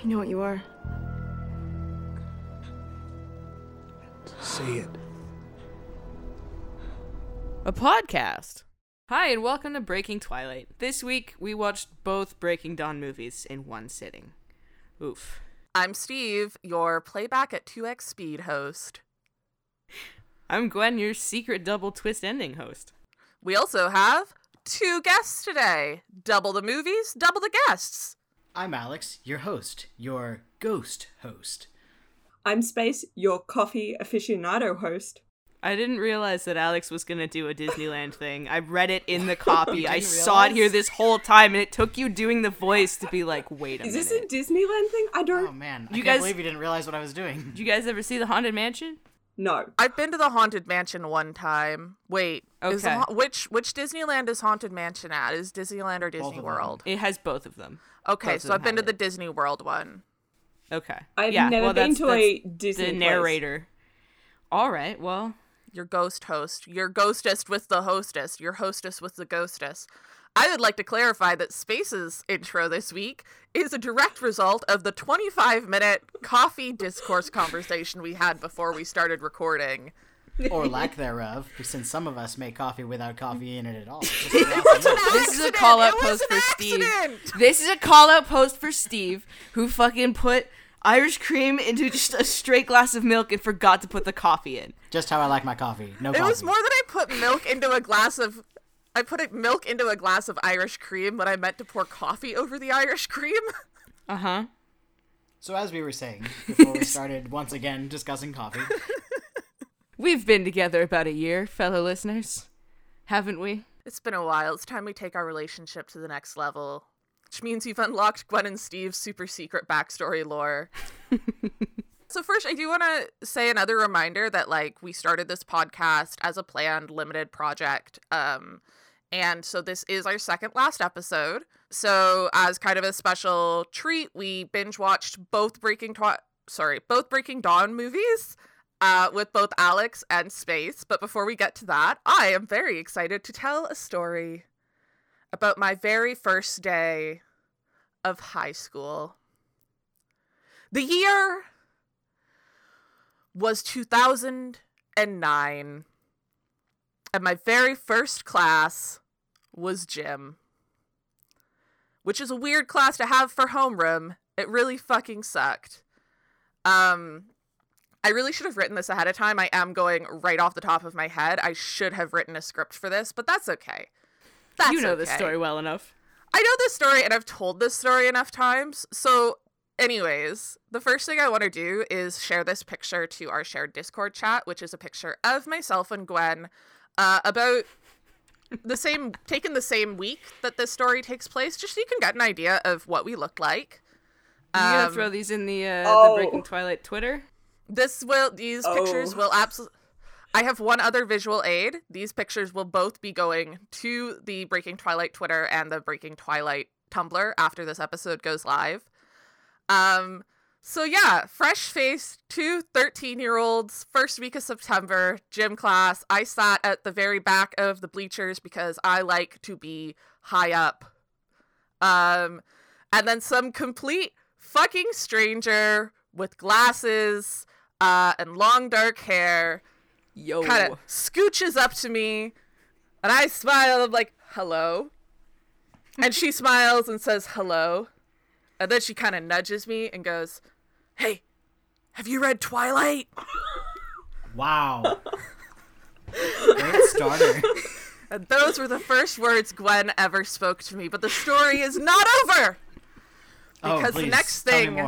I know what you are. Say it. A podcast. Hi, and welcome to Breaking Twilight. This week, we watched both Breaking Dawn movies in one sitting. Oof. I'm Steve, your playback at 2x speed host. I'm Gwen, your secret double twist ending host. We also have two guests today. Double the movies, double the guests. I'm Alex, your host, your ghost host. I'm Space, your coffee aficionado host. I didn't realize that Alex was going to do a Disneyland thing. I read it in the copy. I saw it here this whole time, and it took you doing the voice to be like, wait a minute. Is this a Disneyland thing? I don't... Oh, man. I can't believe you didn't realize what I was doing. Did you guys ever see The Haunted Mansion? No. I've been to the Haunted Mansion one time. Wait. Okay. Which Disneyland is Haunted Mansion at? Is Disneyland or Disney World? It has both of them. Okay, both so I've been to the Disney World one. Okay. I've never been to a Disney place. The narrator. All right, well. Your ghost host. Your ghostess with the hostess. Your hostess with the ghostess. I would like to clarify that Space's intro this week is a direct result of the 25-minute coffee discourse conversation we had before we started recording. Or lack thereof, since some of us make coffee without coffee in it at all. This is a call-out post for Steve. This is a call-out post for Steve, who fucking put Irish cream into just a straight glass of milk and forgot to put the coffee in. Just how I like my coffee. No coffee. It was more that I put milk into a glass of Irish cream when I meant to pour coffee over the Irish cream. Uh-huh. So as we were saying, before we started once again discussing coffee. We've been together about a year, fellow listeners. Haven't we? It's been a while. It's time we take our relationship to the next level. Which means you've unlocked Gwen and Steve's super secret backstory lore. So first, I do want to say another reminder that, like, we started this podcast as a planned limited project. And so this is our second last episode. So as kind of a special treat, we binge watched both Breaking Dawn movies with both Alex and Space. But before we get to that, I am very excited to tell a story about my very first day of high school. The year was 2009, and my very first class was gym, which is a weird class to have for homeroom. It really fucking sucked. I really should have written this ahead of time. I am going right off the top of my head. I should have written a script for this, but that's okay. This story well enough. I know this story, and I've told this story enough times. So anyways, the first thing I want to do is share this picture to our shared Discord chat, which is a picture of myself and Gwen about the same, taken the same week that this story takes place, just so you can get an idea of what we look like. You gonna throw these in the Breaking Twilight Twitter? These pictures will absolutely... I have one other visual aid. These pictures will both be going to the Breaking Twilight Twitter and the Breaking Twilight Tumblr after this episode goes live. So yeah, fresh-faced, two 13-year-olds, first week of September, gym class. I sat at the very back of the bleachers because I like to be high up. And then some complete fucking stranger with glasses and long dark hair kind of scooches up to me, and I smile. I'm like, hello. And she smiles and says, hello. And then she kind of nudges me and goes, hey, have you read Twilight? Wow. Great starter. And those were the first words Gwen ever spoke to me. But the story is not over. Because the next thing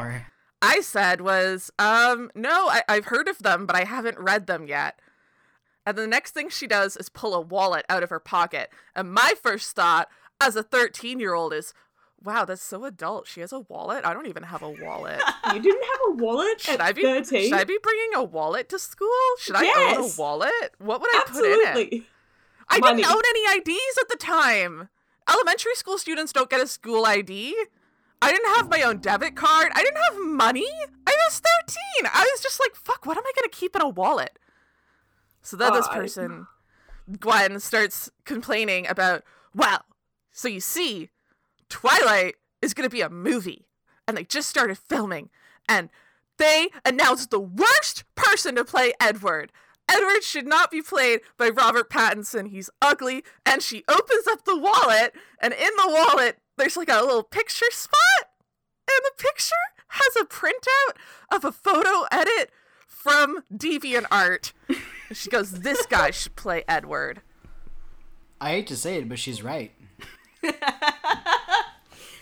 I said was, no, I've heard of them, but I haven't read them yet. And the next thing she does is pull a wallet out of her pocket. And my first thought as a 13-year-old is, wow, that's so adult. She has a wallet? I don't even have a wallet. You didn't have a wallet at 13? Should I be bringing a wallet to school? Should I own a wallet? What would I put in it? I didn't own any IDs at the time. Elementary school students don't get a school ID. I didn't have my own debit card. I didn't have money. I was 13. I was just like, fuck, what am I going to keep in a wallet? So then this person, Gwen, starts complaining about, well, so you see, Twilight is going to be a movie. and they just started filming, and they announced the worst person to play Edward. Edward should not be played by Robert Pattinson. He's ugly. And she opens up the wallet, and in the wallet, there's like a little picture spot. And the picture has a printout of a photo edit from DeviantArt. She goes, this guy should play Edward. I hate to say it, but she's right.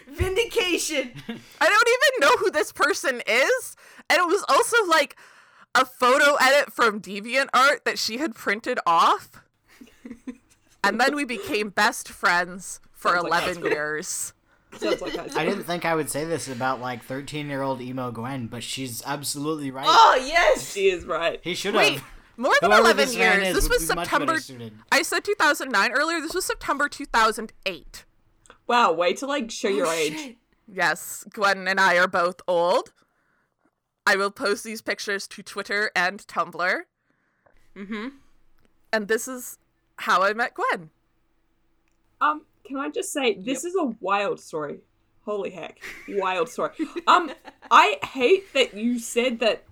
Vindication. I don't even know who this person is. And it was also like a photo edit from DeviantArt that she had printed off. And then we became best friends for 11 years. I didn't think I would say this about like 13-year-old emo Gwen, but she's absolutely right. Oh, yes, she is right. He should have. More than whoever 11 years. This was September. I said 2009 earlier. This was September 2008. Wow, way to like show your age. Shit. Yes, Gwen and I are both old. I will post these pictures to Twitter and Tumblr. Mm-hmm. And this is how I met Gwen. Can I just say, this is a wild story. Holy heck. Wild story. I hate that you said that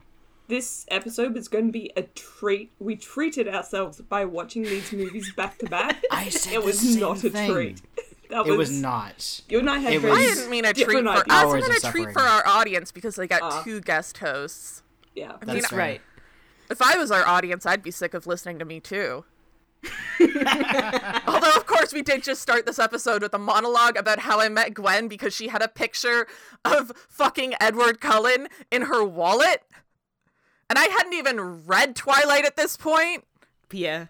this episode was going to be a treat. We treated ourselves by watching these movies back to back. I said it was the same not a thing. Treat. It was not. You and I had very I didn't mean a treat for us. I meant a treat for our audience because they got two guest hosts. Yeah. That's right. If I was our audience, I'd be sick of listening to me too. Although of course we did just start this episode with a monologue about how I met Gwen because she had a picture of fucking Edward Cullen in her wallet. And I hadn't even read Twilight at this point. Yeah.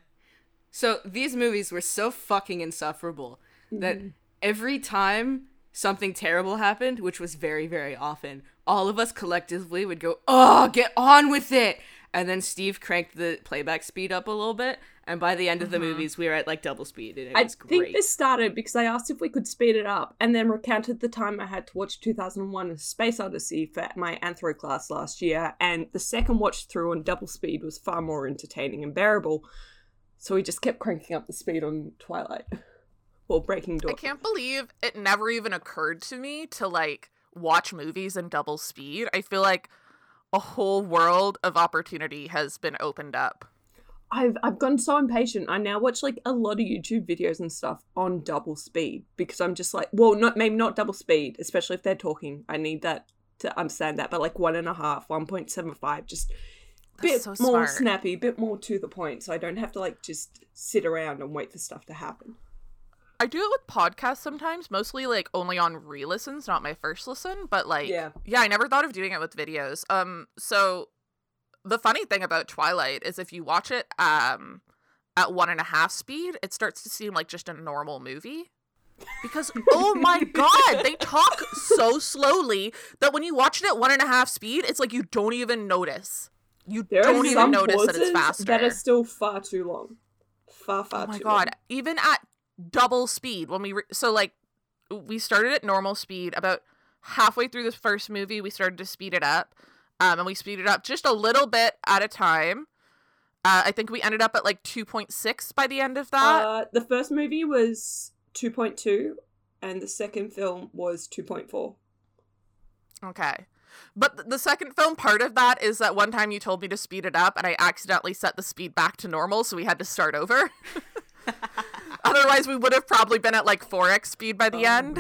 So these movies were so fucking insufferable that every time something terrible happened, which was very, very often, all of us collectively would go, oh, get on with it. And then Steve cranked the playback speed up a little bit. And by the end of the movies, we were at like double speed. And it was great. I think this started because I asked if we could speed it up and then recounted the time I had to watch 2001 A Space Odyssey for my anthro class last year. And the second watch through on double speed was far more entertaining and bearable. So we just kept cranking up the speed on Twilight. Well, Breaking Dawn. I can't believe it never even occurred to me to like watch movies in double speed. I feel like a whole world of opportunity has been opened up. I've gotten so impatient. I now watch like a lot of YouTube videos and stuff on double speed because I'm just like, well, maybe not double speed, especially if they're talking. I need that to understand that, but like 1.5, 1.75, just a bit so more snappy, a bit more to the point. So I don't have to like just sit around and wait for stuff to happen. I do it with podcasts sometimes, mostly like only on re-listens, not my first listen, but like, yeah, I never thought of doing it with videos. So the funny thing about Twilight is if you watch it at 1.5 speed, it starts to seem like just a normal movie because, oh my God, they talk so slowly that when you watch it at 1.5 speed, it's like, you don't even notice. You don't even notice that it's faster. That is still far too long. Far too long. Even at double speed when we we started at normal speed about halfway through the first movie. We started to speed it up and we speeded up just a little bit at a time. I think we ended up at like 2.6 by the end of that. The first movie was 2.2 and the second film was 2.4. okay, but the second film, part of that is that one time you told me to speed it up and I accidentally set the speed back to normal, so we had to start over. Otherwise, we would have probably been at like 4x speed by the end.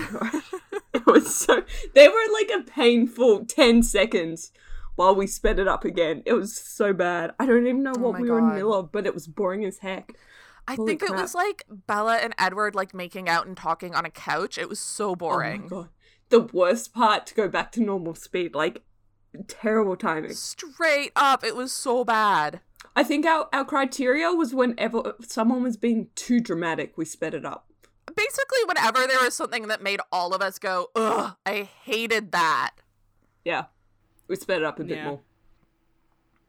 It was so... They were like a painful 10 seconds while we sped it up again. It was so bad. I don't even know what we were in the middle of, but it was boring as heck. Holy crap. It was like Bella and Edward like making out and talking on a couch. It was so boring. Oh my God. The worst part to go back to normal speed. Like, terrible timing. Straight up. It was so bad. I think our criteria was whenever someone was being too dramatic, we sped it up. Basically, whenever there was something that made all of us go, ugh, I hated that. Yeah. We sped it up a bit more.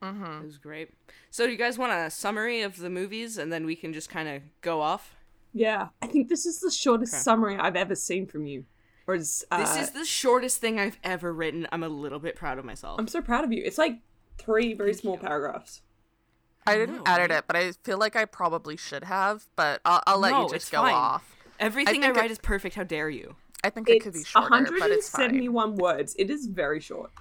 Mm-hmm. It was great. So do you guys want a summary of the movies and then we can just kind of go off? Yeah. I think this is the shortest summary I've ever seen from you. This is the shortest thing I've ever written. I'm a little bit proud of myself. I'm so proud of you. It's like 3 very small paragraphs. I didn't edit it, but I feel like I probably should have, but I'll let you just go off. Everything I write is perfect. How dare you? I think it could be shorter, but it's fine. 171 words. It is very short.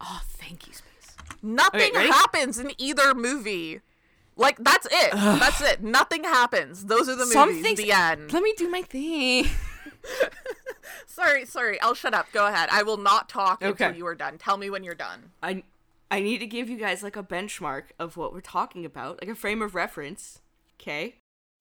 Oh, thank you, Space. Nothing happens in either movie. Like, that's it. Ugh. That's it. Nothing happens. Those are the movies. The end. Let me do my thing. Sorry. I'll shut up. Go ahead. I will not talk until you are done. Tell me when you're done. I need to give you guys, like, a benchmark of what we're talking about. Like, a frame of reference. Okay?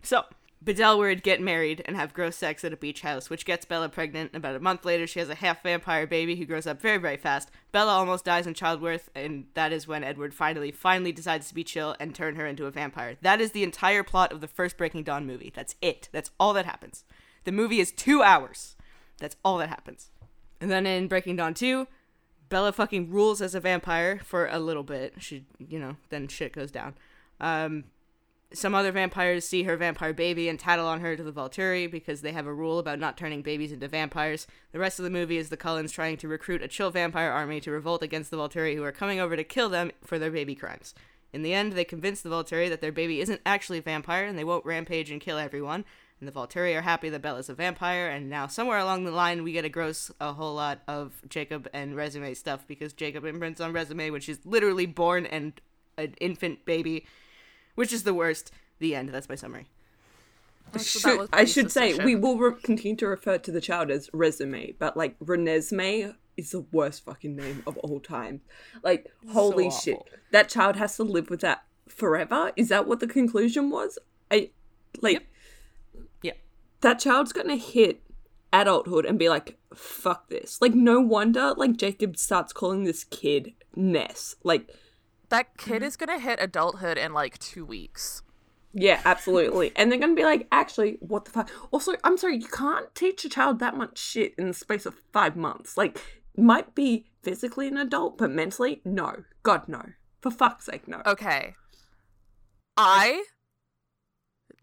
So, Bedell would get married and have gross sex at a beach house, which gets Bella pregnant. About a month later, she has a half-vampire baby who grows up very, very fast. Bella almost dies in childbirth, and that is when Edward finally decides to be chill and turn her into a vampire. That is the entire plot of the first Breaking Dawn movie. That's it. That's all that happens. The movie is 2 hours. That's all that happens. And then in Breaking Dawn 2, Bella fucking rules as a vampire for a little bit. She, then shit goes down. Some other vampires see her vampire baby and tattle on her to the Volturi because they have a rule about not turning babies into vampires. The rest of the movie is the Cullens trying to recruit a chill vampire army to revolt against the Volturi, who are coming over to kill them for their baby crimes. In the end, they convince the Volturi that their baby isn't actually a vampire and they won't rampage and kill everyone. And the Volturi are happy that Bella's a vampire, and now somewhere along the line we get a whole lot of Jacob and Renesmee stuff, because Jacob imprints on Renesmee when she's literally born and an infant baby, which is the worst. The end. That's my summary. I should say we will continue to refer to the child as Renesmee, but like Renesmee is the worst fucking name of all time. Like, holy shit. That child has to live with that forever? Is that what the conclusion was? That child's gonna hit adulthood and be like, fuck this. Like, no wonder, like, Jacob starts calling this kid Ness. Like, that kid is gonna hit adulthood in, like, 2 weeks. Yeah, absolutely. And they're gonna be like, actually, what the fuck? Also, I'm sorry, you can't teach a child that much shit in the space of 5 months. Like, might be physically an adult, but mentally, no. God, no. For fuck's sake, no. Okay.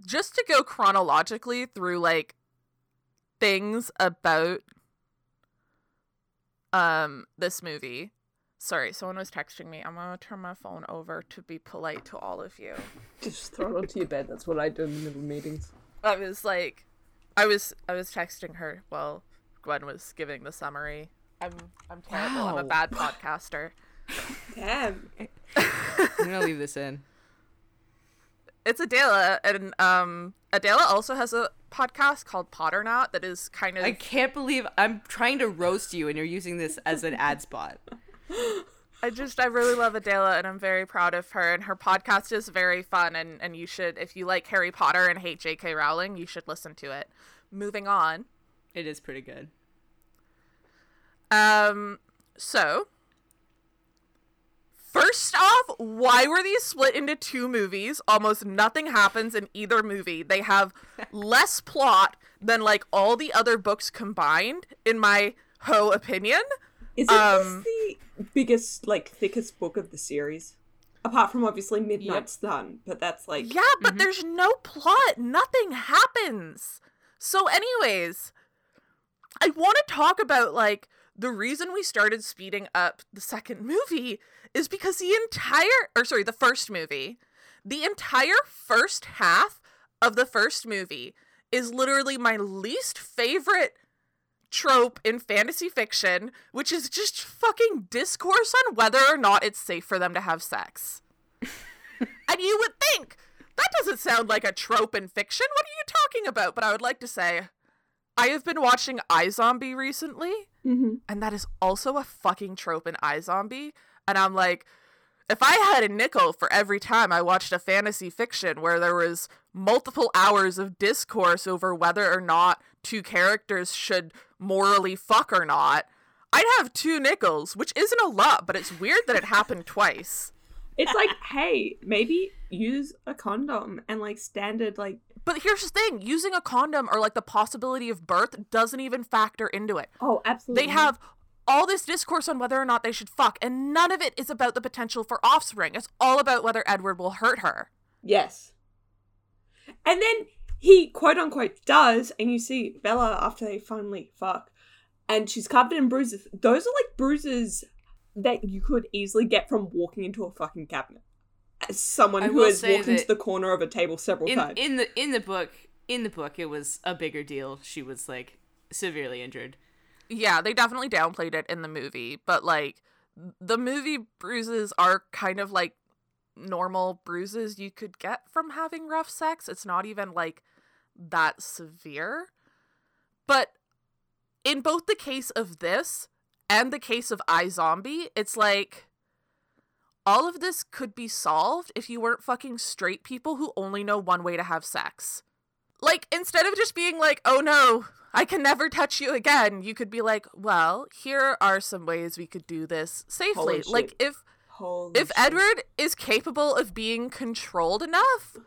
Just to go chronologically through, like, things about this movie. Sorry, someone was texting me. I'm going to turn my phone over to be polite to all of you. Just throw it onto your bed. That's what I do in the middle of meetings. I was texting her while Gwen was giving the summary. I'm terrible. Wow. I'm a bad podcaster. Damn. I'm going to leave this in. It's Adela, and Adela also has a podcast called Pot or Not that is kind of... I can't believe I'm trying to roast you and you're using this as an ad spot. I really love Adela, and I'm very proud of her, and her podcast is very fun, and you should, if you like Harry Potter and hate J.K. Rowling, you should listen to it. Moving on. It is pretty good. So... First off, why were these split into two movies? Almost nothing happens in either movie. They have less plot than, like, all the other books combined, in my opinion. Isn't this the biggest, like, thickest book of the series? Apart from, obviously, Midnight's Sun, but that's, like... Yeah, but there's no plot. Nothing happens. So anyways, I want to talk about, like, the reason we started speeding up the second movie is because the first movie, the entire first half of the first movie is literally my least favorite trope in fantasy fiction, which is just fucking discourse on whether or not it's safe for them to have sex. And you would think, that doesn't sound like a trope in fiction. What are you talking about? But I would like to say, I have been watching iZombie recently, and that is also a fucking trope in iZombie. And I'm like, if I had a nickel for every time I watched a fantasy fiction where there was multiple hours of discourse over whether or not two characters should morally fuck or not, I'd have 2 nickels, which isn't a lot, but it's weird that it happened twice. It's like, hey, maybe use a condom and, like, standard, like... But here's the thing. Using a condom or, like, the possibility of birth doesn't even factor into it. Oh, absolutely. They have all this discourse on whether or not they should fuck, and none of it is about the potential for offspring. It's all about whether Edward will hurt her. Yes. And then he, quote-unquote, does, and you see Bella after they finally fuck, and she's covered in bruises. Those are, like, bruises that you could easily get from walking into a fucking cabinet. As someone who has walked into the corner of a table several times. In the book, it was a bigger deal. She was, like, severely injured. Yeah, they definitely downplayed it in the movie, but, like, the movie bruises are kind of, like, normal bruises you could get from having rough sex. It's not even, like, that severe. But in both the case of this and the case of iZombie, it's like, all of this could be solved if you weren't fucking straight people who only know one way to have sex. Like, instead of just being like, oh no, I can never touch you again, you could be like, well, here are some ways we could do this safely. Like, if Edward is capable of being controlled enough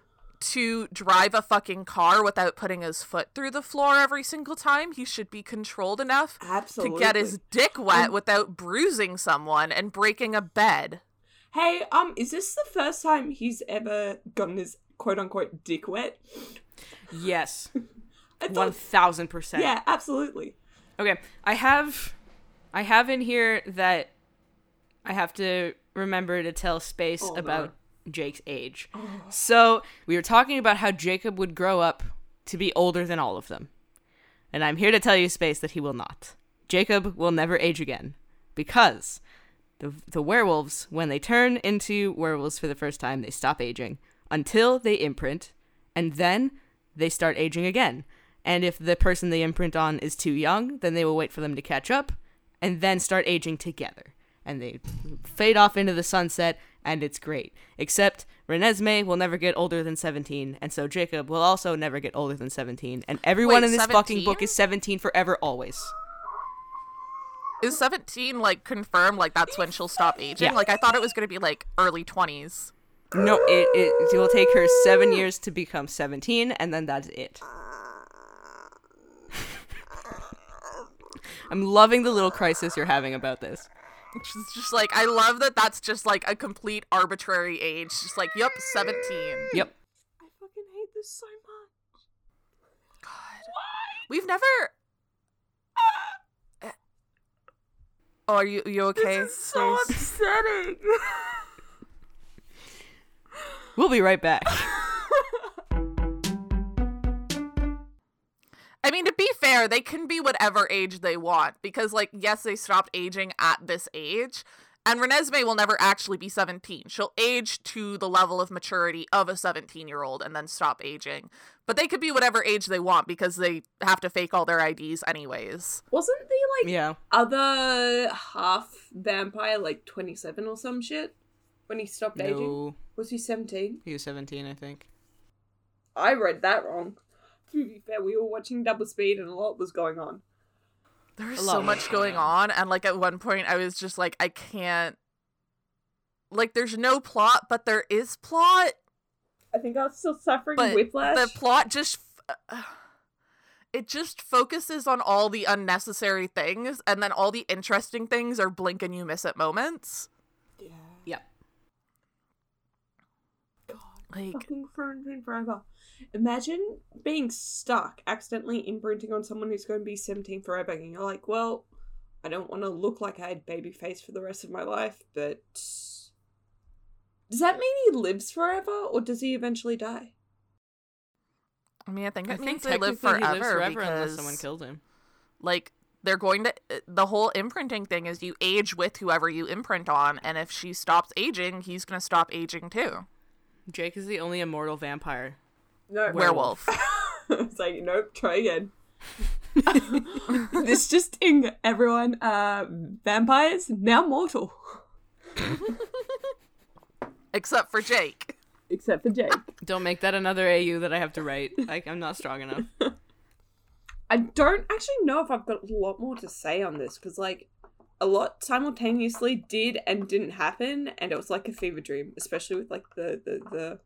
to drive a fucking car without putting his foot through the floor every single time, he should be controlled enough to get his dick wet without bruising someone and breaking a bed. Hey, is this the first time he's ever gotten his quote-unquote dick wet? Yes. 1,000%. Yeah, absolutely. Okay, I have in here that I have to remember to tell Space about Jake's age. Oh. So, we were talking about how Jacob would grow up to be older than all of them. And I'm here to tell you, Space, that he will not. Jacob will never age again. Because the werewolves, when they turn into werewolves for the first time, they stop aging until they imprint, and then they start aging again. And if the person they imprint on is too young, then they will wait for them to catch up and then start aging together. And they fade off into the sunset, and it's great. Except Renesmee will never get older than 17, and so Jacob will also never get older than 17. And everyone in this 17? Fucking book is 17 forever, always. Is 17, like, confirmed, like, that's when she'll stop aging? Yeah. Like, I thought it was going to be, like, early 20s. No, it will take her 7 years to become 17, and then that's it. I'm loving the little crisis you're having about this. She's just like, I love that that's just, like, a complete arbitrary age. Just like, yep, 17. Yep. I fucking hate this so much. God. Why? We've never... Oh, are you okay? This is so upsetting. We'll be right back. I mean, to be fair, they can be whatever age they want because, like, yes, they stopped aging at this age, and Renesmee will never actually be 17. She'll age to the level of maturity of a 17-year-old and then stop aging. But they could be whatever age they want because they have to fake all their IDs anyways. Wasn't the other half vampire, like 27 or some shit, when he stopped aging? Was he 17? He was 17, I think. I read that wrong. To be fair, we were watching double speed and a lot was going on. There was so much going on, and like at one point I was just like, I can't. Like, there's no plot, but there is plot. I think I was still suffering whiplash. The plot just. It just focuses on all the unnecessary things, and then all the interesting things are blink and you miss at moments. Yeah. Yep. God, like, fucking forever. Imagine being stuck, accidentally imprinting on someone who's going to be 17 forever, and you're like, well, I don't want to look like I had baby face for the rest of my life, but... Does that mean he lives forever, or does he eventually die? I mean, I think they live forever because unless someone killed him. Like, they're going to... The whole imprinting thing is you age with whoever you imprint on, and if she stops aging, he's going to stop aging too. Jake is the only immortal vampire. No. Werewolf. It's like, nope, try again. This just in, everyone. Vampires, now mortal. Except for Jake. Except for Jake. Don't make that another AU that I have to write. I'm not strong enough. I don't actually know if I've got a lot more to say on this, because, like, a lot simultaneously did and didn't happen, and it was like a fever dream, especially with, like, the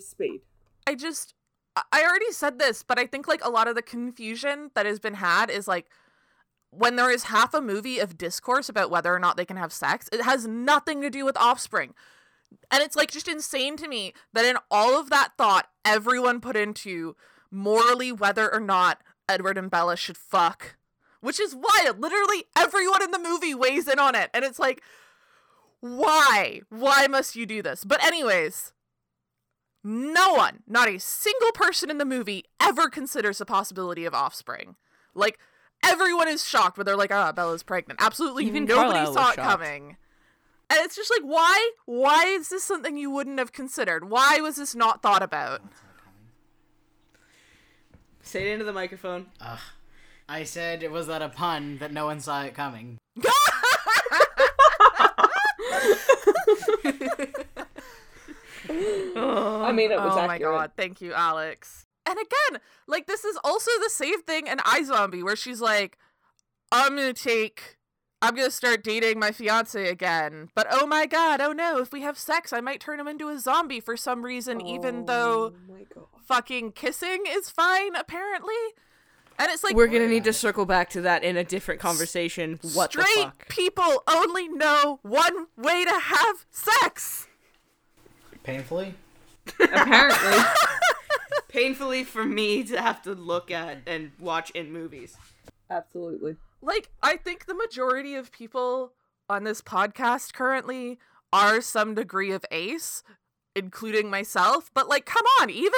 speed. I already said this, but I think, like, a lot of the confusion that has been had is, like, when there is half a movie of discourse about whether or not they can have sex, it has nothing to do with offspring. And it's, like, just insane to me that in all of that thought, everyone put into morally whether or not Edward and Bella should fuck. Which is wild. Literally everyone in the movie weighs in on it. And it's like, why? Why must you do this? But anyways, no one, not a single person in the movie ever considers the possibility of offspring. Like, everyone is shocked, but they're like, ah, oh, Bella's pregnant. Absolutely even nobody saw it coming. And it's just like, why is this something you wouldn't have considered? Why was this not thought about? Say it into the microphone. Ugh. I said, it was that a pun that no one saw it coming? I mean, it was accurate. Oh my god, thank you, Alex. And again, like, this is also the same thing in iZombie, where she's like, I'm gonna start dating my fiance again, but oh my god, oh no, if we have sex, I might turn him into a zombie for some reason, even though fucking kissing is fine, apparently. And it's like, we're gonna need to circle back to that in a different conversation. What the fuck? Straight people only know one way to have sex. Painfully? Apparently. Painfully for me to have to look at and watch in movies. Absolutely. Like, I think the majority of people on this podcast currently are some degree of ace, including myself. But, like, come on, even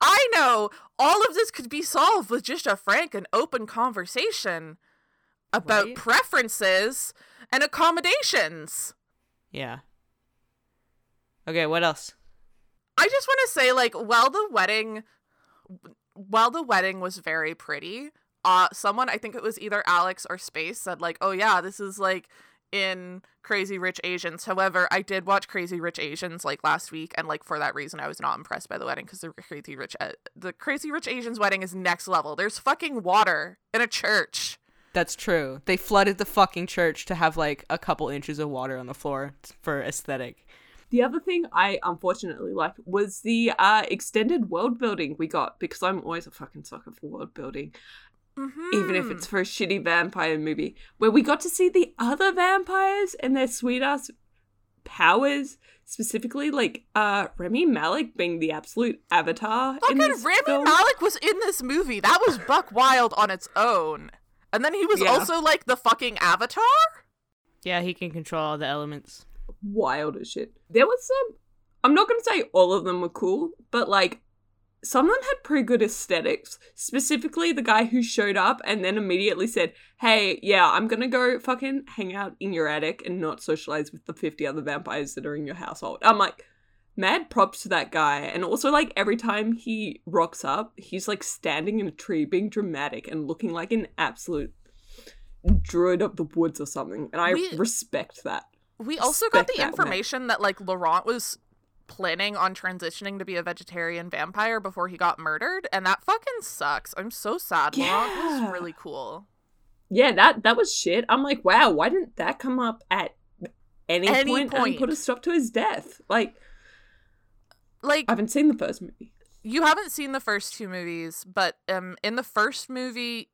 I know all of this could be solved with just a frank and open conversation about preferences and accommodations. Yeah. Okay, what else? I just want to say, like, while the wedding was very pretty, someone, I think it was either Alex or Space, said, like, oh yeah, this is like in Crazy Rich Asians. However, I did watch Crazy Rich Asians like last week, and like for that reason, I was not impressed by the wedding, because the Crazy Rich Asians wedding is next level. There's fucking water in a church. That's true. They flooded the fucking church to have like a couple inches of water on the floor for aesthetic. The other thing I unfortunately liked was the extended world building we got, because I'm always a fucking sucker for world building. Mm-hmm. Even if it's for a shitty vampire movie, where we got to see the other vampires and their sweet-ass powers, specifically, like, Rami Malek being the absolute avatar in this Rami film. Malek was in this movie. That was buck wild on its own. And then he was also, like, the fucking avatar? Yeah, he can control all the elements. Wild as shit. There was some... I'm not going to say all of them were cool, but, like, some of them had pretty good aesthetics, specifically the guy who showed up and then immediately said, hey, yeah, I'm going to go fucking hang out in your attic and not socialize with the 50 other vampires that are in your household. I'm like, mad props to that guy. And also, like, every time he rocks up, he's, like, standing in a tree being dramatic and looking like an absolute druid of the woods or something. And I respect that. We also got the information that, like, Laurent was planning on transitioning to be a vegetarian vampire before he got murdered, and that fucking sucks. I'm so sad. Laurent was really cool. Yeah, that was shit. I'm like, wow, why didn't that come up at any point and put a stop to his death? Like I haven't seen the first movie. You haven't seen the first two movies, but in the first movie,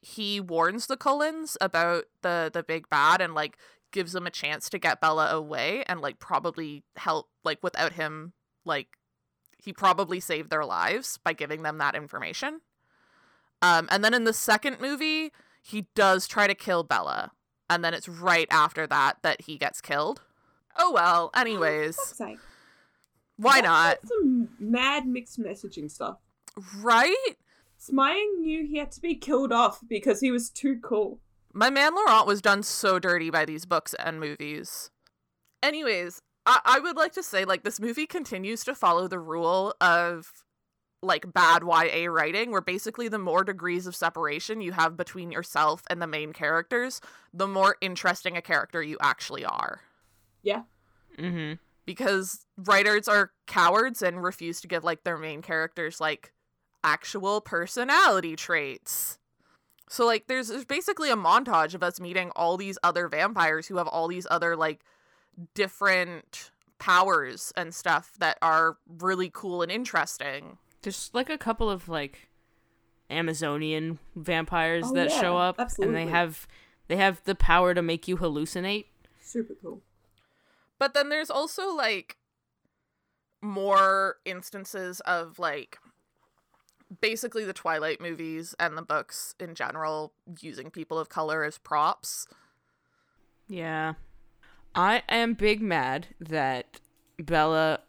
he warns the Cullens about the big bad and, like, gives them a chance to get Bella away and, like, probably help, like, without him, like, he probably saved their lives by giving them that information. And then in the second movie, he does try to kill Bella. And then it's right after that he gets killed. Oh, well, anyways. Why not? That's some mad mixed messaging stuff. Right? Smaying knew he had to be killed off because he was too cool. My man Laurent was done so dirty by these books and movies. Anyways, I would like to say, like, this movie continues to follow the rule of, like, bad YA writing, where basically the more degrees of separation you have between yourself and the main characters, the more interesting a character you actually are. Yeah. Mm-hmm. Because writers are cowards and refuse to give, like, their main characters, like, actual personality traits. So, like, there's basically a montage of us meeting all these other vampires who have all these other, like, different powers and stuff that are really cool and interesting. There's, like, a couple of, like, Amazonian vampires that show up. Absolutely. And they have the power to make you hallucinate. Super cool. But then there's also, like, more instances of, like, basically the Twilight movies and the books in general using people of color as props. Yeah. I am big mad that Bella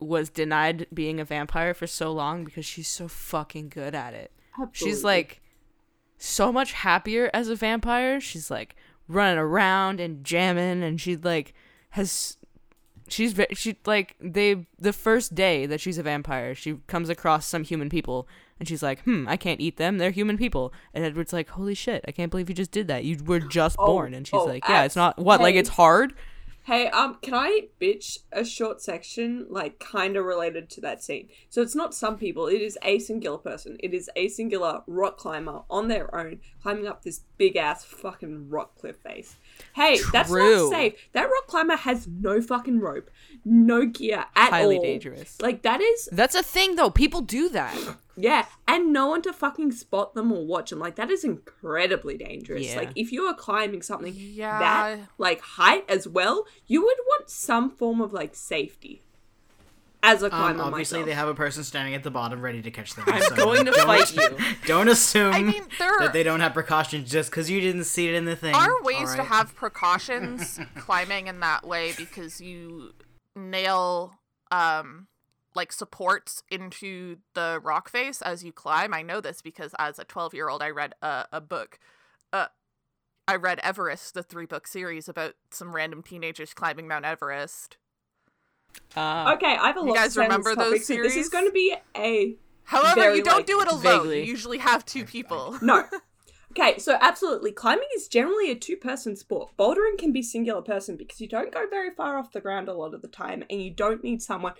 was denied being a vampire for so long because she's so fucking good at it. Absolutely. She's like so much happier as a vampire. She's like running around and jamming, and she like has the first day that she's a vampire, she comes across some human people, and she's like, I can't eat them, they're human people. And Edward's like, holy shit, I can't believe you just did that, you were just born. And she's like, yeah, it's not what, like, it's hard. Hey, can I bitch a short section, like, kind of related to that scene? So it's not some people, it is a singular person. It is a singular rock climber on their own, climbing up this big-ass fucking rock cliff face. Hey, true. That's not safe. That rock climber has no fucking rope, no gear at all. Highly dangerous. Like, that is... That's a thing, though. People do that. Yeah, and no one to fucking spot them or watch them. Like, that is incredibly dangerous. Yeah. Like, if you are climbing something that, like, height as well, you would want some form of, like, safety as a climber myself. Obviously, they have a person standing at the bottom ready to catch them. I'm going to fight you. Don't assume that they don't have precautions just because you didn't see it in the thing. There are ways to have precautions climbing in that way, because you nail... like supports into the rock face as you climb. I know this because as a 12-year-old, I read a book. I read Everest, the 3-book series about some random teenagers climbing Mount Everest. Okay, I have a lot. You guys remember those series? This is going to be a. However, you don't do it alone. Vaguely. You usually have two people. No. Okay, so absolutely, climbing is generally a two-person sport. Bouldering can be singular person because you don't go very far off the ground a lot of the time, and you don't need someone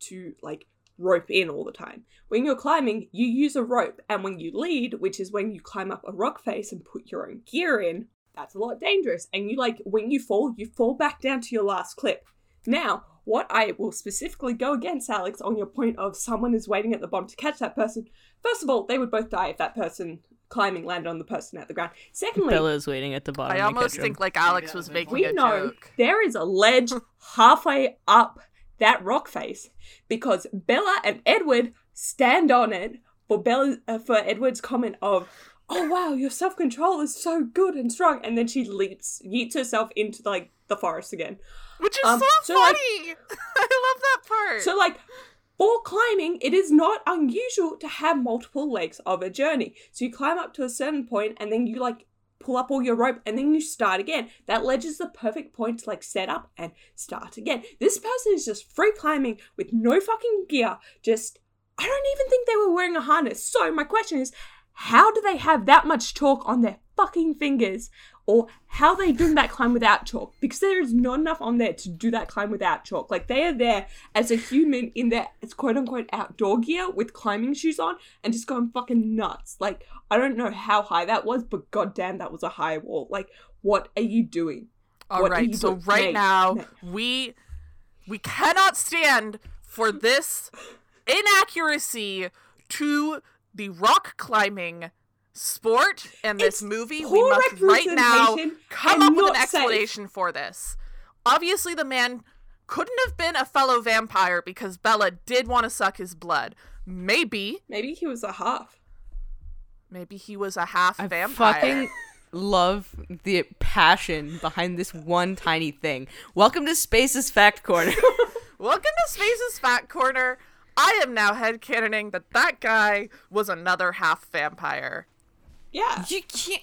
to, like, rope in all the time. When you're climbing, you use a rope, and when you lead, which is when you climb up a rock face and put your own gear in, that's a lot dangerous. And you, like, when you fall back down to your last clip. Now, what I will specifically go against, Alex, on your point of someone is waiting at the bottom to catch that person. First of all, they would both die if that person climbing landed on the person at the ground. Secondly, Bella's waiting at the bottom. I almost think, like, Alex was making a joke. We know there is a ledge halfway up that rock face because Bella and Edward stand on it for Edward's comment of, oh wow, your self-control is so good and strong, and then she yeets herself into, like, the forest again, which is so funny. I love that part. So, like, for climbing, it is not unusual to have multiple legs of a journey. So you climb up to a certain point, and then you, like, pull up all your rope, and then you start again. That ledge is the perfect point to, like, set up and start again. This person is just free climbing with no fucking gear. Just, I don't even think they were wearing a harness. So my question is, how do they have that much chalk on their fucking fingers? Or how they doing that climb without chalk? Because there is not enough on there to do that climb without chalk. Like, they are there as a human in their quote-unquote outdoor gear with climbing shoes on and just going fucking nuts. Like, I don't know how high that was, but goddamn, that was a high wall. Like, what are you doing? All right, so right now, we cannot stand for this inaccuracy to the rock climbing sport and this movie. We must right now come up with an explanation for this. Obviously, the man couldn't have been a fellow vampire because Bella did want to suck his blood. Maybe he was a half. Maybe he was a half vampire. I fucking love the passion behind this one tiny thing. Welcome to Space's Fact Corner. Welcome to Space's Fact Corner. I am now headcanoning that guy was another half vampire. Yeah. You can't...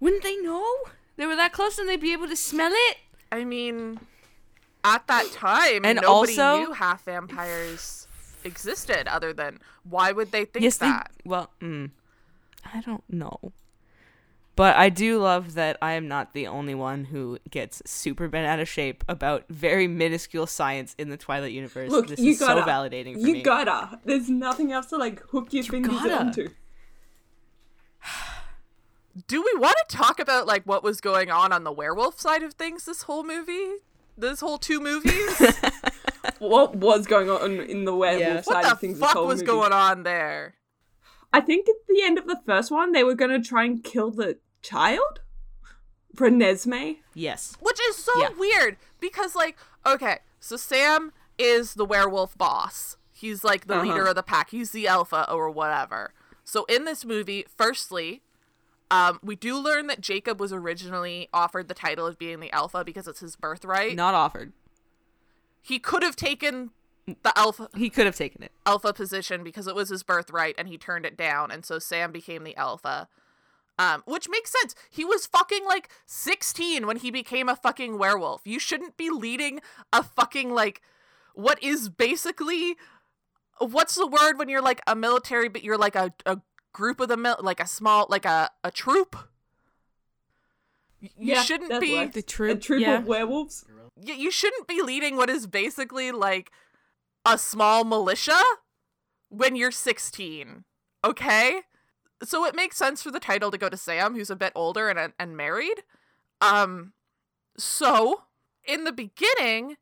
Wouldn't they know? They were that close and they'd be able to smell it? I mean, at that time, and nobody knew half vampires existed other than... Why would they think that? I don't know. But I do love that I am not the only one who gets super bent out of shape about very minuscule science in the Twilight universe. Look, this is so validating for me. You gotta. There's nothing else to, like, hook your fingers onto. Do we want to talk about, like, what was going on the werewolf side of things this whole movie? This whole two movies? What was going on in the werewolf side of things this whole movie? What the fuck was going on there? I think at the end of the first one, they were going to try and kill the child? Renesmee? Yes. Which is so weird because, like, okay, so Sam is the werewolf boss. He's, like, the leader of the pack. He's the alpha or whatever. So in this movie, firstly, we do learn that Jacob was originally offered the title of being the alpha because it's his birthright. Not offered. He could have taken The alpha. He could have taken it. Alpha position, because it was his birthright and he turned it down. And so Sam became the alpha. Which makes sense. He was fucking like 16 when he became a fucking werewolf. You shouldn't be leading a fucking like, what is basically, what's the word when you're like a military, but you're like a group of the like a small, like a troop. You shouldn't be the troop. A troop of werewolves. You shouldn't be leading what is basically like a small militia when you're 16. Okay. So it makes sense for the title to go to Sam, who's a bit older and married. So in the beginning,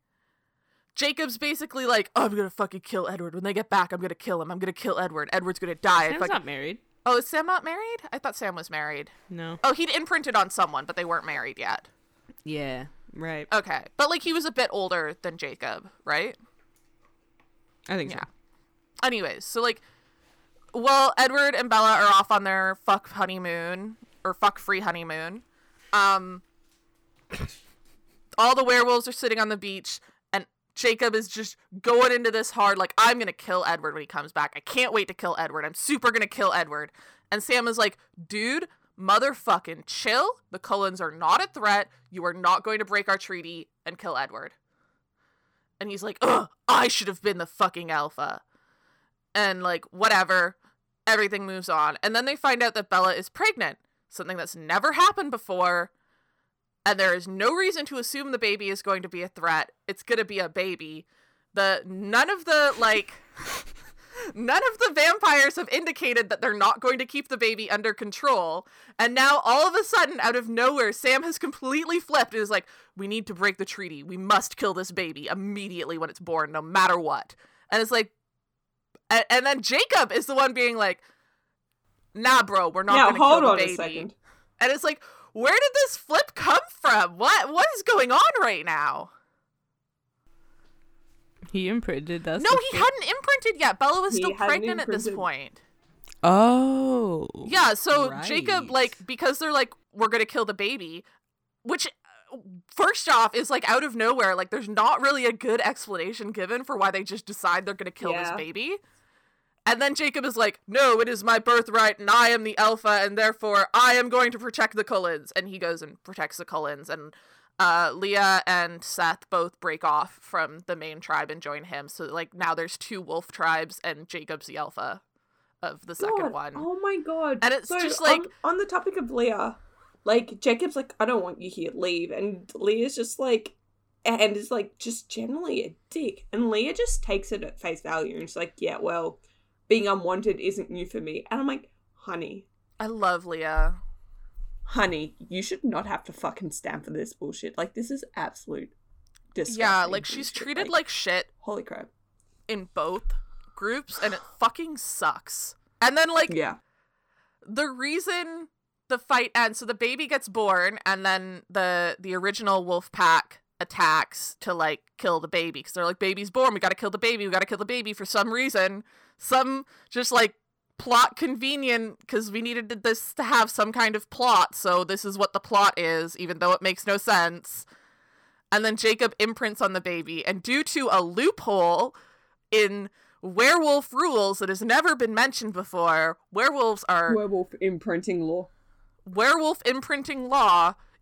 Jacob's basically like, oh, I'm going to fucking kill Edward. When they get back, I'm going to kill him. I'm going to kill Edward. Edward's going to die. Sam's not married. Oh, is Sam not married? I thought Sam was married. No. Oh, he'd imprinted on someone, but they weren't married yet. Yeah, right. Okay. But, like, he was a bit older than Jacob, right? I think so. Anyways, so, like, well, Edward and Bella are off on their fuck honeymoon, or fuck-free honeymoon. All the werewolves are sitting on the beach, and Jacob is just going into this hard, like, I'm gonna kill Edward when he comes back. I can't wait to kill Edward. I'm super gonna kill Edward. And Sam is like, dude, motherfucking chill. The Cullens are not a threat. You are not going to break our treaty and kill Edward. And he's like, ugh, I should have been the fucking alpha. And, like, whatever. Everything moves on. And then they find out that Bella is pregnant. Something that's never happened before. And there is no reason to assume the baby is going to be a threat. It's going to be a baby. None of the vampires have indicated that they're not going to keep the baby under control. And now, all of a sudden, out of nowhere, Sam has completely flipped. It is like, we need to break the treaty. We must kill this baby immediately when it's born, no matter what. And it's like, and then Jacob is the one being like, nah, bro, we're not going to kill the baby. Hold on a second. And it's like, where did this flip come from? What is going on right now? He imprinted that. No, he hadn't imprinted yet. Bella was still pregnant at this point. Oh. Yeah, so right. Jacob, like, because they're like, we're going to kill the baby, which first off is like out of nowhere. Like, there's not really a good explanation given for why they just decide they're going to kill this baby. And then Jacob is like, no, it is my birthright, and I am the alpha, and therefore I am going to protect the Cullens. And he goes and protects the Cullens, and Leah and Seth both break off from the main tribe and join him. So, like, now there's two wolf tribes, and Jacob's the alpha of the second one. Oh, my God. And it's so just, like... On the topic of Leah, like, Jacob's like, I don't want you here, leave. And Leah's just, like... And is, like, just generally a dick. And Leah just takes it at face value, and she's like, yeah, well... being unwanted isn't new for me. And I'm like, honey. I love Leah. Honey, you should not have to fucking stand for this bullshit. Like, this is absolute disgusting. Yeah, like, she's treated like shit. Holy crap. In both groups, and it fucking sucks. And then, like, the reason the fight ends, so the baby gets born, and then the original wolf pack attacks to, like, kill the baby. Because they're like, baby's born, we gotta kill the baby, for some reason. Some just, like, plot convenient, because we needed this to have some kind of plot, so this is what the plot is, even though it makes no sense. And then Jacob imprints on the baby, and due to a loophole in werewolf rules that has never been mentioned before, werewolves are... Werewolf imprinting law,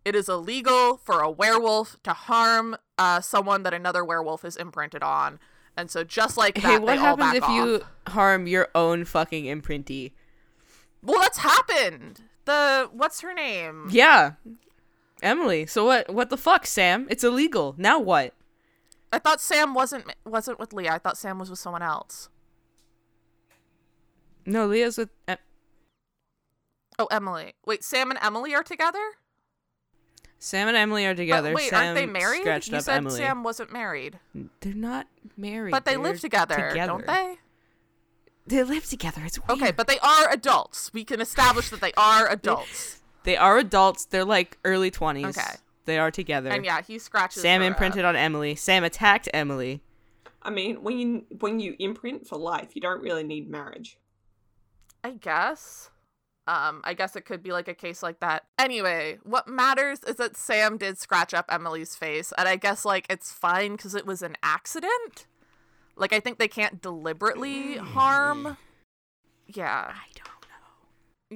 it is illegal for a werewolf to harm someone that another werewolf is imprinted on. And so just like that, what happens if you harm your own fucking imprintee? Well, that's happened. What's her name? Yeah. Emily. So what the fuck, Sam? It's illegal. Now what? I thought Sam wasn't with Leah. I thought Sam was with someone else. No, Leah's with... Emily. Wait, Sam and Emily are together? Sam and Emily are together. But wait, Sam aren't they married? You said Emily. Sam wasn't married. They're not married. But they live together, don't they? They live together. It's weird. Okay, but they are adults. We can establish that they are adults. They are adults. They're like early 20s. Okay. They are together. And yeah, he scratches Sam imprinted on Emily. Sam attacked Emily. I mean, when you imprint for life, you don't really need marriage. I guess. I guess it could be like a case like that. Anyway, what matters is that Sam did scratch up Emily's face, and I guess like it's fine because it was an accident. Like, I think they can't deliberately harm. Yeah. I don't know.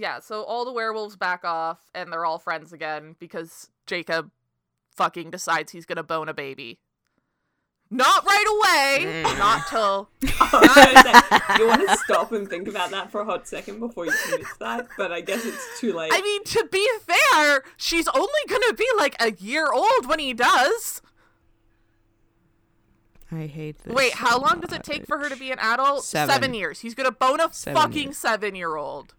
Yeah, so all the werewolves back off, and they're all friends again, because Jacob fucking decides he's gonna bone a baby. Not right away! Not till... you want to stop and think about that for a hot second before you commit to that, but I guess it's too late. I mean, to be fair, she's only gonna be like a year old when he does. I hate this. Wait, how long does it take for her to be an adult? 7 years. He's gonna bone a fucking 7-year-old.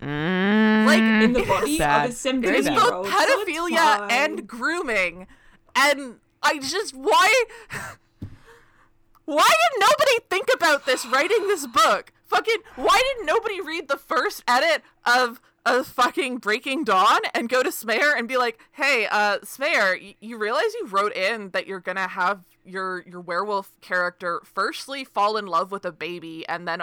Like, in the body of a 7-year-old. It's both pedophilia and grooming. And I just, why did nobody think about this writing this book? Fucking, why did nobody read the first edit of fucking Breaking Dawn and go to Smayer and be like, hey, Smayer, you realize you wrote in that you're gonna have your werewolf character firstly fall in love with a baby and then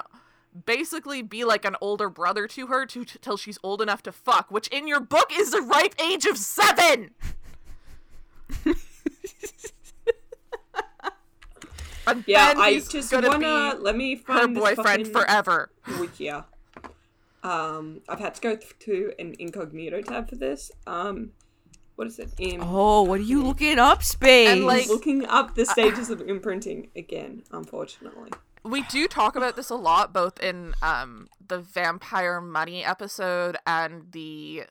basically be like an older brother to her till she's old enough to fuck, which in your book is the ripe age of 7! Yeah, I just wanna let me find her boyfriend forever. Wikia. I've had to go to an incognito tab for this. What is it? What are you looking up, Space? And like looking up the stages of imprinting again, unfortunately. We do talk about this a lot, both in the Vampire Money episode and the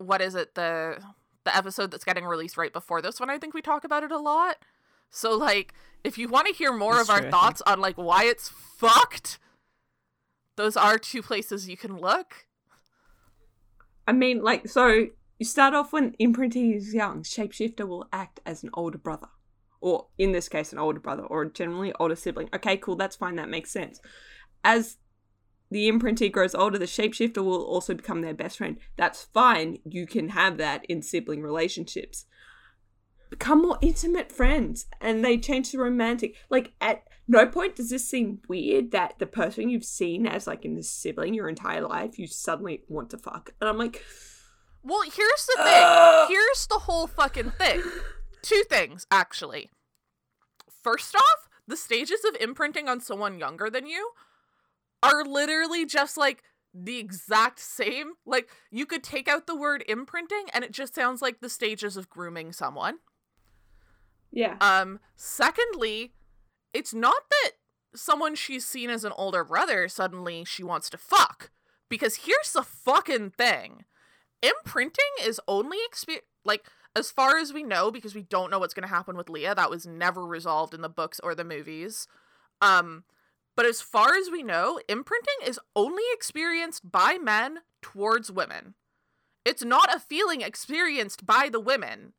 episode that's getting released right before this one. I think we talk about it a lot. So, like, if you want to hear more of our thoughts on, like, why it's fucked, those are two places you can look. I mean, like, so you start off when imprinting is young. Shapeshifter will act as an older brother. Or, in this case, an older brother. Or generally older sibling. Okay, cool, that's fine, that makes sense. As the imprintee grows older, the shapeshifter will also become their best friend. That's fine, you can have that in sibling relationships. Become more intimate friends, and they change to romantic. Like, at no point does this seem weird that the person you've seen as, like, in the sibling your entire life, you suddenly want to fuck. And I'm like... Well, here's the thing. Here's the whole fucking thing. Two things, actually. First off, the stages of imprinting on someone younger than you are literally just, like, the exact same. Like, you could take out the word imprinting, and it just sounds like the stages of grooming someone. Yeah. Secondly, it's not that someone she's seen as an older brother suddenly she wants to fuck. Because here's the fucking thing. Imprinting is only as far as we know, because we don't know what's going to happen with Leah. That was never resolved in the books or the movies. But as far as we know, imprinting is only experienced by men towards women. It's not a feeling experienced by the women.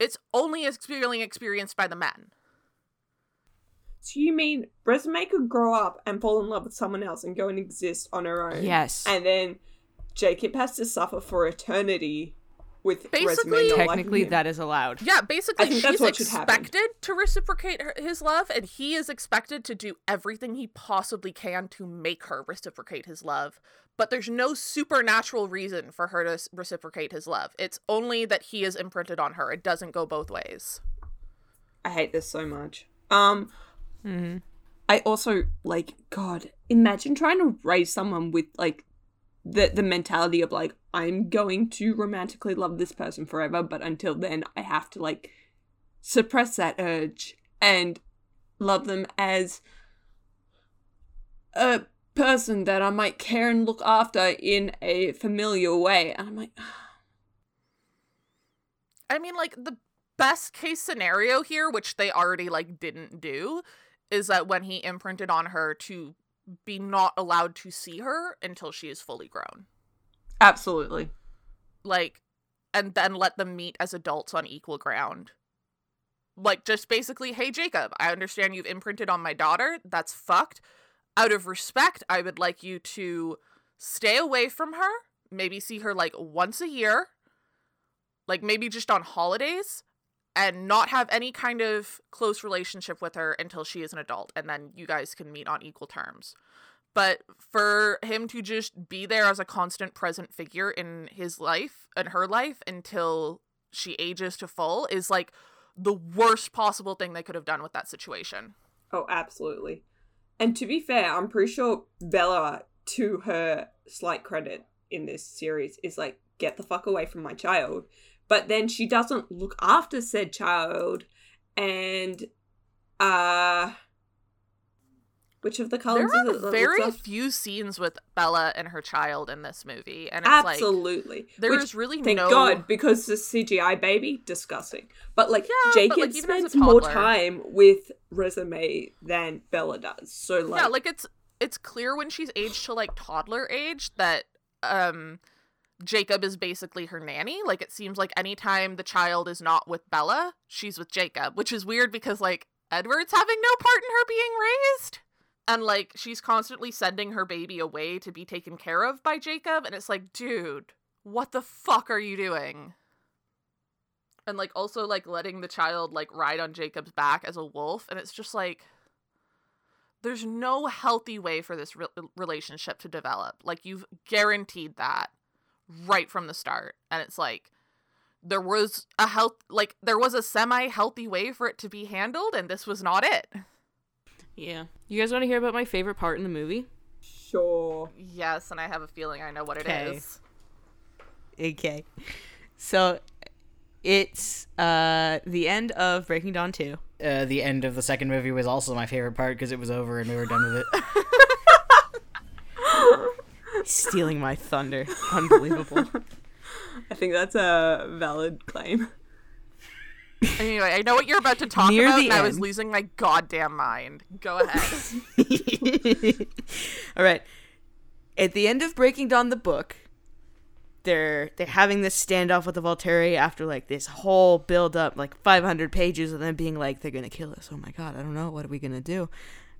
It's only a feeling experienced by the men. So you mean Renesmee could grow up and fall in love with someone else and go and exist on her own? Yes. And then Jacob has to suffer for eternity with Renesmee not technically that is allowed. Yeah, basically she's expected to reciprocate his love, and he is expected to do everything he possibly can to make her reciprocate his love. But there's no supernatural reason for her to reciprocate his love. It's only that he is imprinted on her. It doesn't go both ways. I hate this so much. I also, like, God, imagine trying to raise someone with, like, the mentality of, like, I'm going to romantically love this person forever, but until then I have to, like, suppress that urge and love them as a person that I might care and look after in a familiar way. And I'm like... I mean, like, the best case scenario here, which they already, like, didn't do, is that when he imprinted on her to be not allowed to see her until she is fully grown. Absolutely. Like, and then let them meet as adults on equal ground. Like, just basically, hey, Jacob, I understand you've imprinted on my daughter. That's fucked. Out of respect, I would like you to stay away from her, maybe see her, like, once a year, like, maybe just on holidays, and not have any kind of close relationship with her until she is an adult, and then you guys can meet on equal terms. But for him to just be there as a constant present figure in his life, and her life, until she ages to full is, like, the worst possible thing they could have done with that situation. Oh, absolutely. And to be fair, I'm pretty sure Bella, to her slight credit in this series, is like, get the fuck away from my child. But then she doesn't look after said child. And, which of the Cullens is it? There are very few scenes with Bella and her child in this movie. And it's absolutely. Like, there's really no... Thank God, because the CGI baby, disgusting. But, like, yeah, Jacob like, spends more time with Renesmee than Bella does. So, like... Yeah, like, it's clear when she's aged to, like, toddler age that, Jacob is basically her nanny. Like, it seems like anytime the child is not with Bella, she's with Jacob. Which is weird because, like, Edward's having no part in her being raised. And, like, she's constantly sending her baby away to be taken care of by Jacob. And it's like, dude, what the fuck are you doing? And, like, also, like, letting the child, like, ride on Jacob's back as a wolf. And it's just, like, there's no healthy way for this relationship to develop. Like, you've guaranteed that right from the start. And it's, like, there was a semi-healthy way for it to be handled. And this was not it. Yeah. You guys want to hear about my favorite part in the movie? Sure. Yes, and I have a feeling I know what it is. Okay. So, it's the end of Breaking Dawn 2. The end of the second movie was also my favorite part because it was over and we were done with it. Stealing my thunder. Unbelievable. I think that's a valid claim. Anyway, I know what you're about to talk about, and I was losing my goddamn mind. Go ahead. All right. At the end of Breaking Dawn, the book, they're having this standoff with the Volturi after, like, this whole build-up, like, 500 pages of them being like, they're going to kill us. Oh, my God. I don't know. What are we going to do?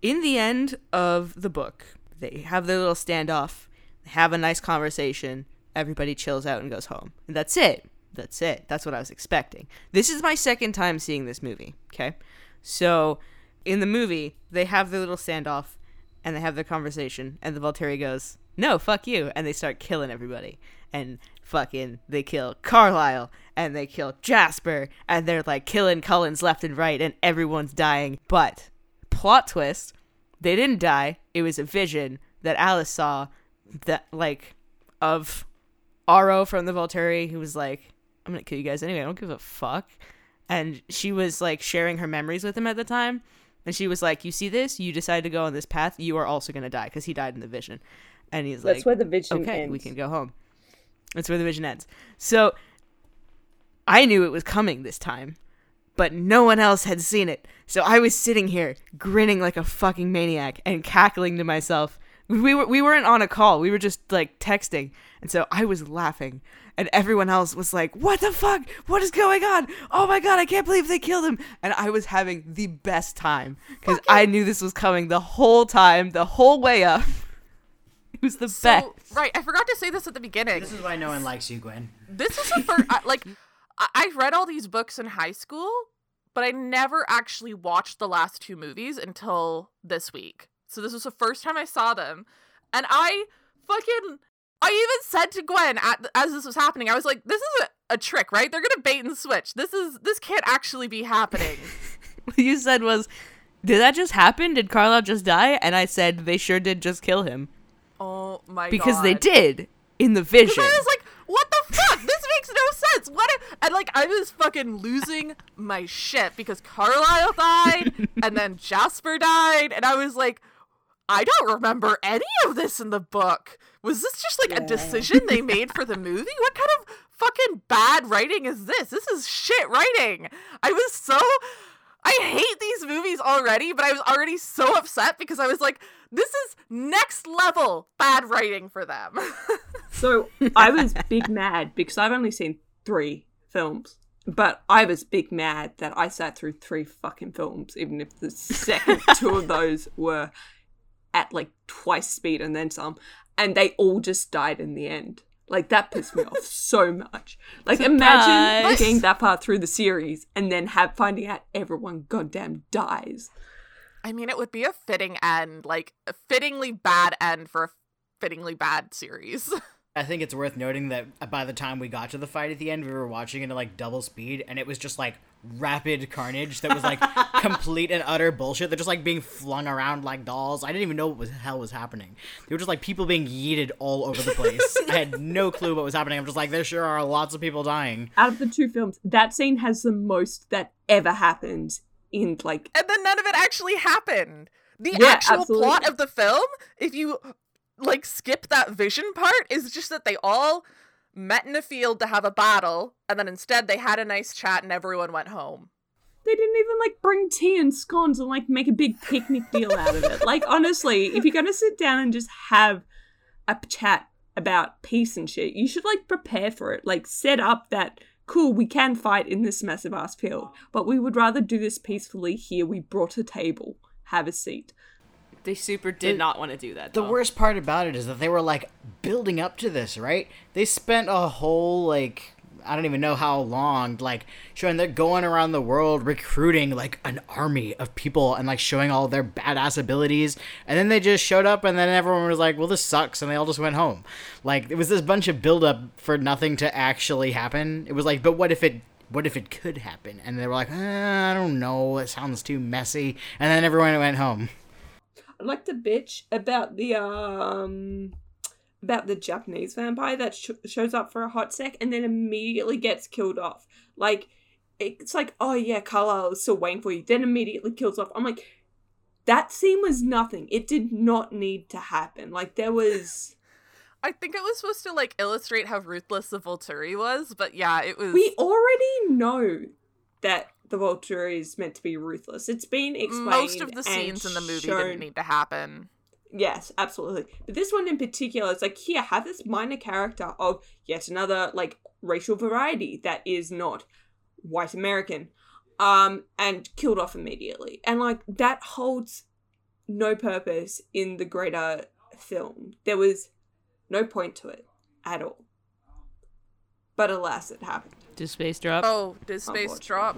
In the end of the book, they have their little standoff. They have a nice conversation. Everybody chills out and goes home. And that's it. That's it. That's what I was expecting. This is my second time seeing this movie, okay? So, in the movie, they have their little standoff, and they have their conversation, and the Volturi goes, no, fuck you, and they start killing everybody. And fucking, they kill Carlisle, and they kill Jasper, and they're, like, killing Cullens left and right, and everyone's dying. But, plot twist, they didn't die. It was a vision that Alice saw that, like, of Aro from the Volturi, who was like, I'm gonna kill you guys anyway, I don't give a fuck. And she was, like, sharing her memories with him at the time. And she was like, you see this? You decide to go on this path. You are also gonna die, because he died in the vision. And he's like, that's where the vision ends. Okay, we can go home. That's where the vision ends. So, I knew it was coming this time. But no one else had seen it. So I was sitting here, grinning like a fucking maniac, and cackling to myself. We weren't on a call. We were just, like, texting. And so I was laughing. And everyone else was like, what the fuck? What is going on? Oh, my God. I can't believe they killed him. And I was having the best time because I knew this was coming the whole time, the whole way up. It was the best. Right. I forgot to say this at the beginning. This is why no one likes you, Gwen. This is the first. Like, I read all these books in high school, but I never actually watched the last two movies until this week. So this was the first time I saw them. And I even said to Gwen as this was happening, I was like, this is a trick, right? They're going to bait and switch. This can't actually be happening. What you said was, did that just happen? Did Carlisle just die? And I said, they sure did just kill him. Oh my God. Because they did in the vision. Because I was like, what the fuck? This makes no sense. And, like, I was fucking losing my shit because Carlisle died and then Jasper died. And I was like, I don't remember any of this in the book. Was this just, like, a decision they made for the movie? What kind of fucking bad writing is this? This is shit writing. I hate these movies already, but I was already so upset because I was like, this is next level bad writing for them. So I was big mad because I've only seen 3 films. But I was big mad that I sat through 3 fucking films, even if the second 2 of those were at, like, twice speed and then some, and they all just died in the end. Like, that pissed me off so much. Like, surprise! Imagine getting that far through the series and then finding out everyone goddamn dies. I mean, it would be a fitting end, like, a fittingly bad end for a fittingly bad series. I think it's worth noting that by the time we got to the fight at the end, we were watching it at, like, double speed, and it was just, like, rapid carnage that was like complete and utter bullshit. They're just like being flung around like dolls. I didn't even know what the hell was happening. They were just like people being yeeted all over the place. I had no clue what was happening. I'm just like, there sure are lots of people dying. Out of the two films, that scene has the most that ever happened in like... And then none of it actually happened. The actual absolutely. Plot of the film, if you like skip that vision part, is just that they all met in a field to have a battle, and then instead they had a nice chat and everyone went home. They didn't even, like, bring tea and scones and, like, make a big picnic deal out of it. Like, honestly, if you're going to sit down and just have a chat about peace and shit, you should, like, prepare for it. Like, set up that, cool, we can fight in this massive ass field, but we would rather do this peacefully here. We brought a table. Have a seat. They super did not want to do that, though. The worst part about it is that they were, like, building up to this, right? They spent a whole, like... I don't even know how long, like, showing they're going around the world recruiting, like, an army of people and, like, showing all their badass abilities. And then they just showed up and then everyone was like, well, this sucks. And they all just went home. Like, it was this bunch of buildup for nothing to actually happen. It was like, but what if it could happen? And they were like, I don't know. It sounds too messy. And then everyone went home. I'd like to bitch about the Japanese vampire that shows up for a hot sec and then immediately gets killed off. Like, it's like, oh yeah, Carlisle was still waiting for you, then immediately kills off. I'm like, that scene was nothing. It did not need to happen. Like, there was... I think it was supposed to, like, illustrate how ruthless the Volturi was, but yeah, it was... We already know that the Volturi is meant to be ruthless. It's been explained. Most of the scenes in the movie didn't need to happen. Yes, absolutely. But this one in particular, it's like, here, have this minor character of yet another, like, racial variety that is not white American, and killed off immediately. And, like, that holds no purpose in the greater film. There was no point to it at all. But alas, it happened. Did space drop? Oh, did space drop?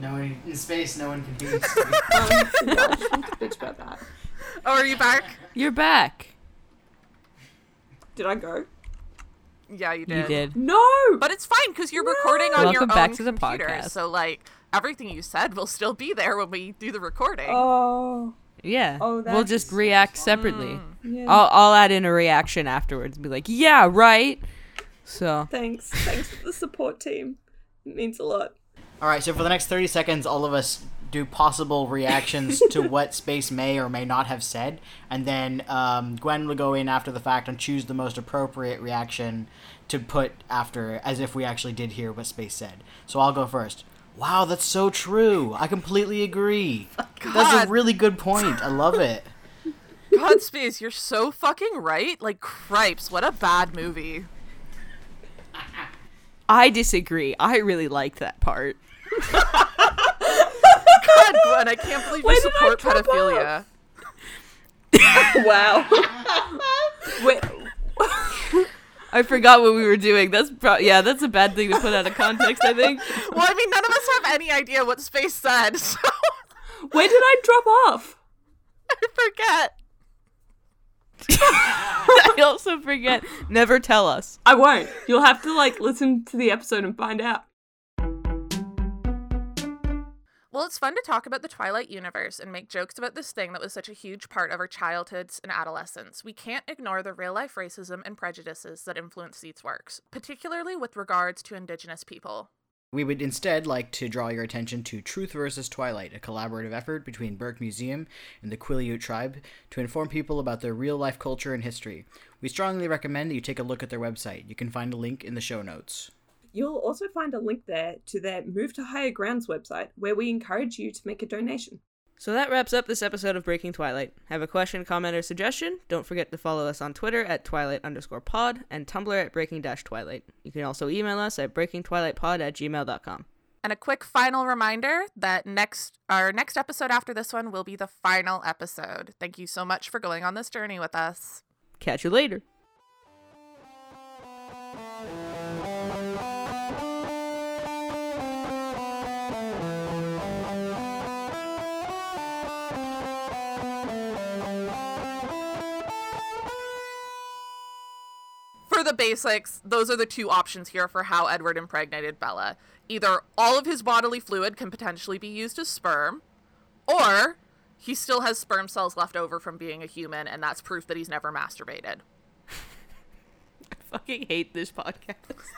No, in space, no one can do this. No, I shouldn't bitch about that. Oh, are you back? You're back. Did I go? Yeah, you did. You did. No! But it's fine, because you're recording on your own back to the computer, podcast. So, like, everything you said will still be there when we do the recording. Oh. Yeah. Oh, we'll just react separately. Mm. Yeah. I'll add in a reaction afterwards and be like, yeah, right? So. Thanks. Thanks for the support team. It means a lot. All right, so for the next 30 seconds, all of us... do possible reactions to what space may or may not have said, and then Gwen will go in after the fact and choose the most appropriate reaction to put after, as if we actually did hear what space said. So I'll go first. Wow, that's so true. I completely agree. God. That's a really good point. I love it. God, space, you're so fucking right. Like, cripes, what a bad movie. I disagree. I really liked that part. God, Gwen, I can't believe you support pedophilia. Wow. Wait. I forgot what we were doing. That's that's a bad thing to put out of context, I think. Well, I mean, none of us have any idea what space said, so... Where did I drop off? I forget. I also forget. Never tell us. I won't. You'll have to, like, listen to the episode and find out. Well, it's fun to talk about the Twilight universe and make jokes about this thing that was such a huge part of our childhoods and adolescence. We can't ignore the real-life racism and prejudices that influence these works, particularly with regards to Indigenous people. We would instead like to draw your attention to Truth vs. Twilight, a collaborative effort between Burke Museum and the Quileute Tribe to inform people about their real-life culture and history. We strongly recommend that you take a look at their website. You can find a link in the show notes. You'll also find a link there to their Move to Higher Grounds website, where we encourage you to make a donation. So that wraps up this episode of Breaking Twilight. Have a question, comment, or suggestion? Don't forget to follow us on Twitter at Twilight_pod and Tumblr at Breaking-Twilight. You can also email us at breakingtwilightpod@gmail.com. And a quick final reminder that our next episode after this one will be the final episode. Thank you so much for going on this journey with us. Catch you later. The basics, those are the two options here for how Edward impregnated Bella. Either all of his bodily fluid can potentially be used as sperm, or he still has sperm cells left over from being a human, and that's proof that he's never masturbated. I fucking hate this podcast.